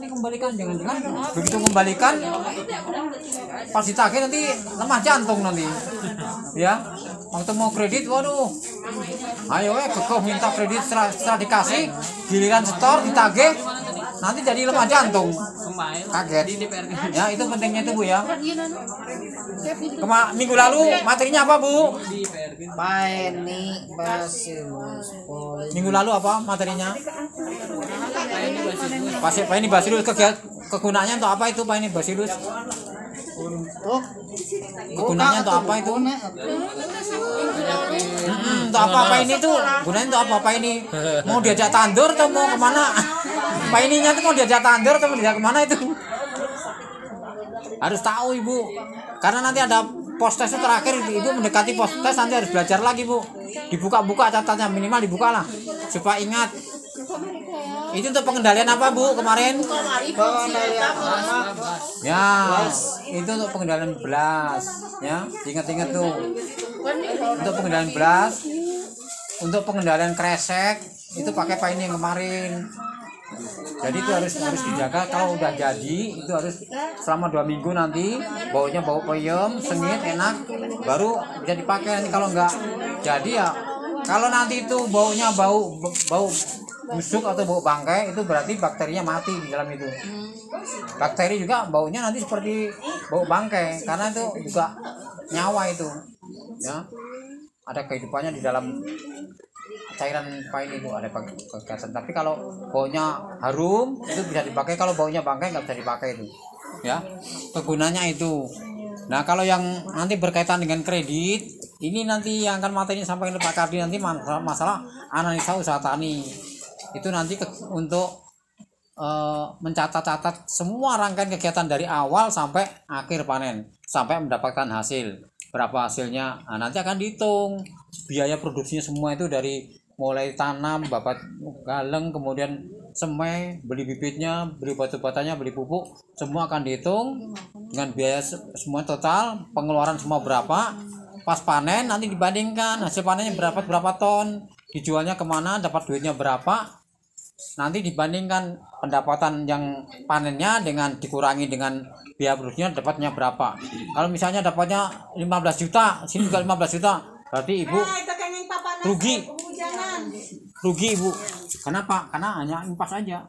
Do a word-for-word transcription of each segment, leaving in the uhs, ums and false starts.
dikembalikan, jangan-jangan begitu kembalikan pas ditagih nanti lemah jantung nanti ya. Waktu mau kredit, waduh, ayo eh kekeh minta kredit, setelah, setelah dikasih giliran setor ditagih nanti jadi lemah jantung, kaget ya. Itu pentingnya itu Bu ya. Kema- minggu lalu materinya apa Bu? Minggu lalu apa materinya? Pasir Pak ini Basilus, kegunaannya untuk apa itu Pak ini Basilus? Untuk kegunaannya untuk apa itu? Hmm, untuk apa Pak ini tuh? Gunanya untuk apa Pak ini? Mau diajak tandur atau mau kemana? Pak ininya tuh mau diajak tandur atau mau diajak kemana itu? Harus tahu Ibu, karena nanti ada post test terakhir. Ibu mendekati post test nanti harus belajar lagi Bu. Dibuka-buka catatannya, minimal dibukalah supaya ingat. Itu untuk pengendalian apa Bu kemarin? Pengendalian ya, itu untuk pengendalian belas ya, ingat-ingat tuh. Untuk pengendalian belas, untuk pengendalian kresek itu pakai Pak ini yang kemarin. Jadi itu harus harus dijaga. Kalau udah jadi itu harus selama dua minggu nanti baunya bau peyem, sengit, enak, baru bisa dipakai. Nanti kalau enggak jadi ya, kalau nanti itu baunya bau bau busuk atau bau bangkai, itu berarti bakterinya mati di dalam itu. Bakteri juga baunya nanti seperti bau bangkai karena itu juga nyawa itu ya, ada kehidupannya di dalam cairan pain itu, ada kegiatan. Tapi kalau baunya harum itu bisa dipakai, kalau baunya bangkai nggak bisa dipakai itu ya, kegunaannya itu. Nah kalau yang nanti berkaitan dengan kredit ini nanti yang akan materinya sampaikan Pak Kardi nanti masalah analisa usaha tani itu nanti ke, untuk e, mencatat-catat semua rangkaian kegiatan dari awal sampai akhir panen sampai mendapatkan hasil, berapa hasilnya. Nah, nanti akan dihitung biaya produksinya semua itu, dari mulai tanam, babat galeng, kemudian semai, beli bibitnya, beli batu-batanya, beli pupuk, semua akan dihitung dengan biaya semua total, pengeluaran semua berapa, pas panen nanti dibandingkan hasil panennya berapa berapa ton, dijualnya kemana, dapat duitnya berapa, nanti dibandingkan pendapatan yang panennya dengan dikurangi dengan biaya produksinya, dapatnya berapa. Kalau misalnya dapatnya lima belas juta, sini juga lima belas juta, berarti Ibu rugi rugi Ibu. Kenapa? Karena hanya impas aja,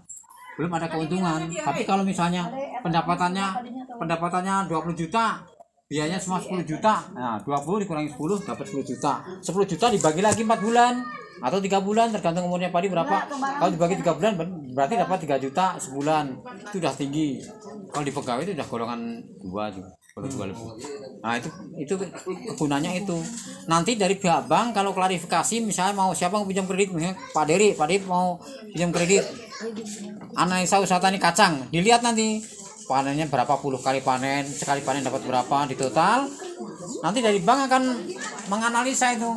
belum ada keuntungan. Tapi kalau misalnya pendapatannya pendapatannya dua puluh juta, biayanya semua sepuluh juta, nah dua puluh dikurangi sepuluh dapat sepuluh juta, sepuluh juta dibagi lagi empat bulan atau tiga bulan tergantung umurnya padi berapa. Kalau dibagi tiga bulan berarti dapat tiga juta sebulan, itu udah tinggi. Kalau di pegawai itu udah golongan dua juga. Nah itu itu kegunaannya itu. Nanti dari pihak bank kalau klarifikasi, misalnya mau siapa mau pinjam kredit, misalnya Pak Dery, Pak Dery mau pinjam kredit analisa usaha tani kacang, dilihat nanti panennya berapa puluh kali panen, sekali panen dapat berapa di total. Nanti dari bank akan menganalisa itu.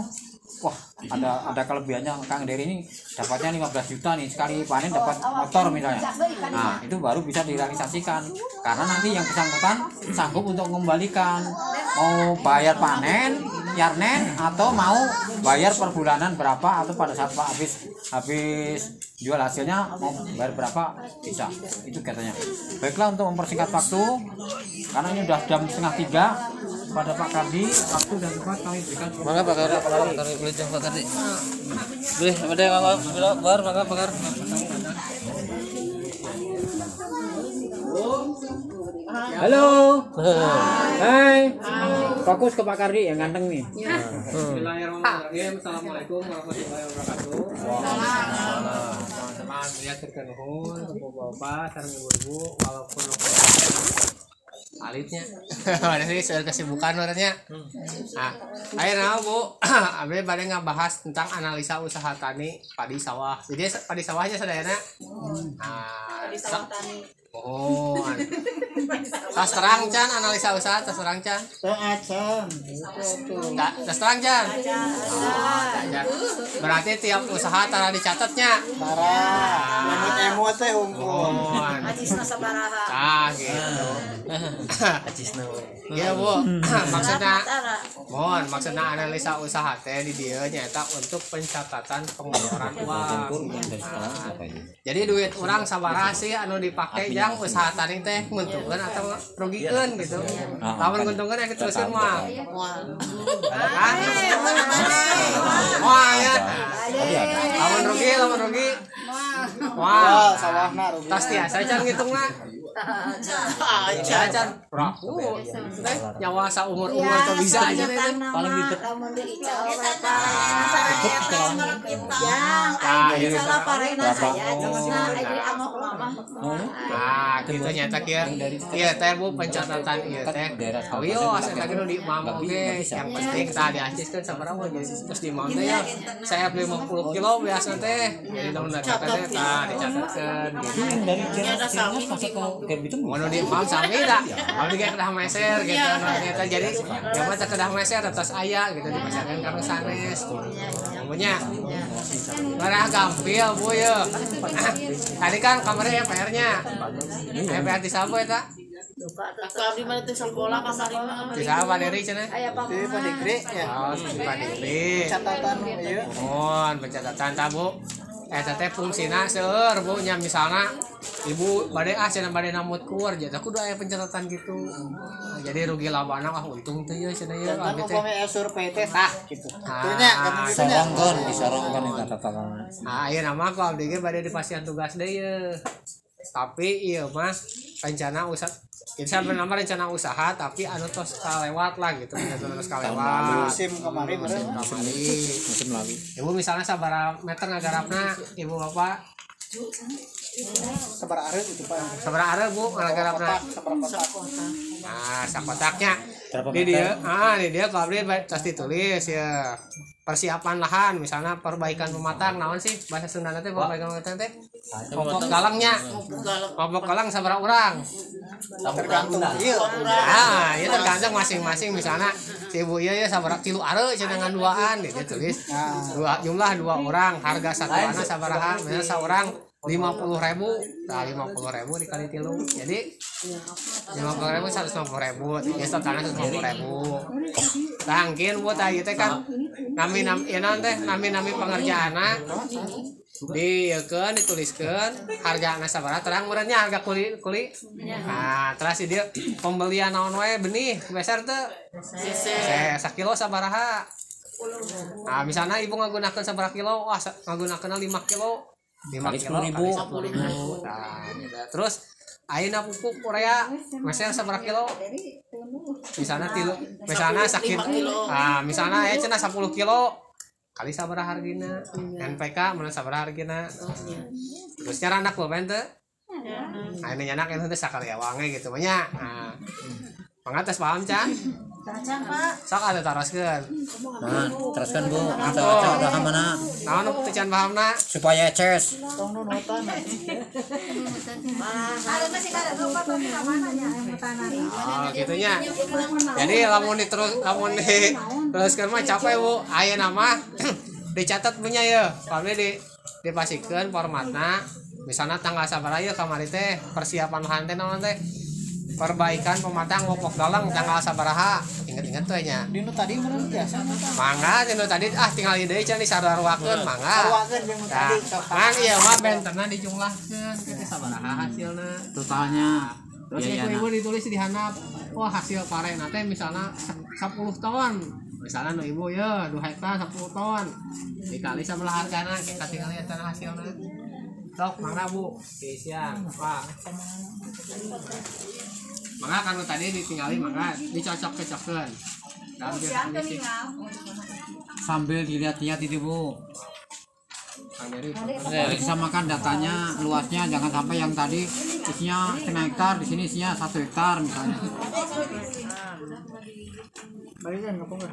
Wah, ada ada kelebihannya Kang Dery ini dapatnya lima belas juta nih, sekali panen dapat motor misalnya. Nah, itu baru bisa direalisasikan. Karena nanti yang bersangkutan sanggup untuk mengembalikan, mau bayar panen, yarnen, atau mau bayar per bulanan berapa, atau pada saat Pak habis habis jual hasilnya mau bayar berapa bisa. Itu katanya. Baiklah, untuk mempersingkat waktu karena ini udah jam setengah tiga. Pada Pak Kardi, waktu dan tempat kami berikan. Maka Pak Kardi, kami boleh jumpa Kardi. Boleh, ada yang mau keluar, maka Pak Kardi. Halo. Hai. Fokus ke Pak Kardi yang ganteng nih. Bismillahirrahmanirrahim. Assalamualaikum warahmatullahi wabarakatuh. Waalaikumsalam. Teman-teman, lihat terkenuhun, bapak-bapak, sarang ibu-ibu, walaupun alitnya ada sih soal kesibukan orangnya. Ah, akhirnya Bu, abis balik ngebahas tentang analisa usaha tani padi sawah. Jadi padi sawahnya sadayana. Ah, padi sawah tani. Oh, tas terang Can, analisa usaha tas terang Can. Teat Can. Tak, tas terang Can. Berarti tiap usaha tara dicatatnya. Tara. Emot-emot teh unggul. Acisna sabaraha. Ah, gitu. Acisna. Ya, Bu. Maksudna mohon maksudna analisa usaha teh di dieu nyaeta untuk pencatatan pengeluaran uang. Jadi duit urang sabaraha sih anu dipake yang usaha tadi teh nguntungkeun atawa rugikeun gitu. Lamun nguntungkeun ya diteruskeun mah. Ah, wah ya. Lamun rugi, lamun rugi. Wah, sawahna rugi. Tas tiasa can ngitungna. Acan acan praku. Teh nyawa sa umur-umur teh bisa aja teh. Paling ditep. Lamun diicau eta. Yang aing salah parena saya jeung aing angok mah. Ah, kitu nyata kieu. Ieu teh Bu pencatatan ieu teh. Wios eta geus di mamang ge. Yang penting tadi aciskeun sabaraha geus di mamang teh ya. Saya beli lima puluh kilo biasa teh. Jadi lamun teh tah dicatatkeun. Dari jenis Mono di mam sami dah, kami kayak kedah meser, gitu. Ternyata jadi, yang mana kedah meser atas ayah, gitu dipasangkan karena sanes. Punya, mana gampil bu yo. Tadi kan kamarnya P R-nya, P R di Sabo ya tak? Kalau di mana tuh sekolah pasar lima? Di Sabo dari cina? Di Padikri ya. Oh, di Padikri. Pencatatan, yo. Oh, pencatatan tabu. Eta teh fungsina seueur Bu nya misalna ibu bade ah cenah bade namut keur jadi aku doa pencatatan gitu. Jadi rugi labana wah untung teh yeuh cenah yeuh abdi teh. Kan pokoknya survei teh tah kitu. Teu nya kan disarongkeun disarongkeun eta tatangana. Ah ieu nama ku abdi ge bade dipasihan tugas deui yeuh. Tapi ieu mah rencana usaha kita bernama rencana usaha tapi anu tos kalewat lah gitu anu tos kalewat musim kemarin musim lalu ibu misalnya sabaraha meter ngagarapna ibu bapak sabaraha areup itu pak sabaraha areup bu ngagarapna nah sakotaknya di dia ah di dia kalau dia tos ditulis ya persiapan lahan misalnya perbaikan pematang naon sih bahasa Sundana teh perbaikan pematang teh popok galangnya popok galang sabaraha urang tergantung ieu ah ieu tergantung masing-masing misalnya si ibu ieu ya sabaraha tilu areup cenah duaan dia tulis dua jumlah dua orang harga satuanna sabaraha misalnya saurang lima puluh ribu nah lima puluh ribu dikali tilu jadi lima puluh ribu seratus lima puluh ribu ya totalnya seratus lima puluh ribu tangkin buat aja teh kan nami-nami ya non teh nami-nami pengerjaanna dieukeun dituliskeun hargana sabaraha terang meureunnya harga kuli kuli nah terus si dia pembelian naon wae benih besar teu sese sakilo sabaraha ah misalna ibu ngagunakeun sabaraha kilo wah ngagunakeunna lima kilo lima kilo sepuluh ribu nah terus ayeuna pupuk urea masih sabaraha kilo misalna tilu misalna sakit ah misalna aya cenah sepuluh kilo kali sabaraha hargina N P K mun sabaraha hargina terus nyaranak boban teh ayeuna nyanak eta teh sakalian wange kitu nya ah pangatos paham can Tacan Pak. Sok ada taraskeun. Nah, taraskeun Bu. Tacan paham mana? Naon nu tacan pahamna? Supaya eces. Tong nu notan. Ada masih kada lupa tong pahamna nya notanari. Oh, kitu nya. Jadi lamun diterus lamun teruskeun mah capek Bu. Ayeuna mah dicatet punya yeuh. Pamli di dipasikeun formatna. Misalna tanggal sabaraha yeuh kamari teh persiapan lahan teh naon teh? Perbaikan pematang popok dalang tanggal sabaraha inget-inget tuh nya dinu tadi meureun tiasa mangga dinu tadi ah tinggal ieu deui can disaruakeun mangga saruakeun jeung tadi kan ieu mah bentenna dijumlahkeun kitu sabaraha hasilna totalnya terus ieu ditulis di handap wah hasil parena teh misalna sepuluh ton misalnya nu ibu ya dua hektar sepuluh ton dikali sabaraha hargana kita tinggal lihat hasilna sok mangga Bu siang Pak mangga kan tadi ditinggali mangga dicocok-cocokkeun sambil dilihat-lihat itu Bu disamakan datanya luasnya jangan sampai yang tadi isinya satu hektar di sini isinya satu hektar misalnya barisan ngepung.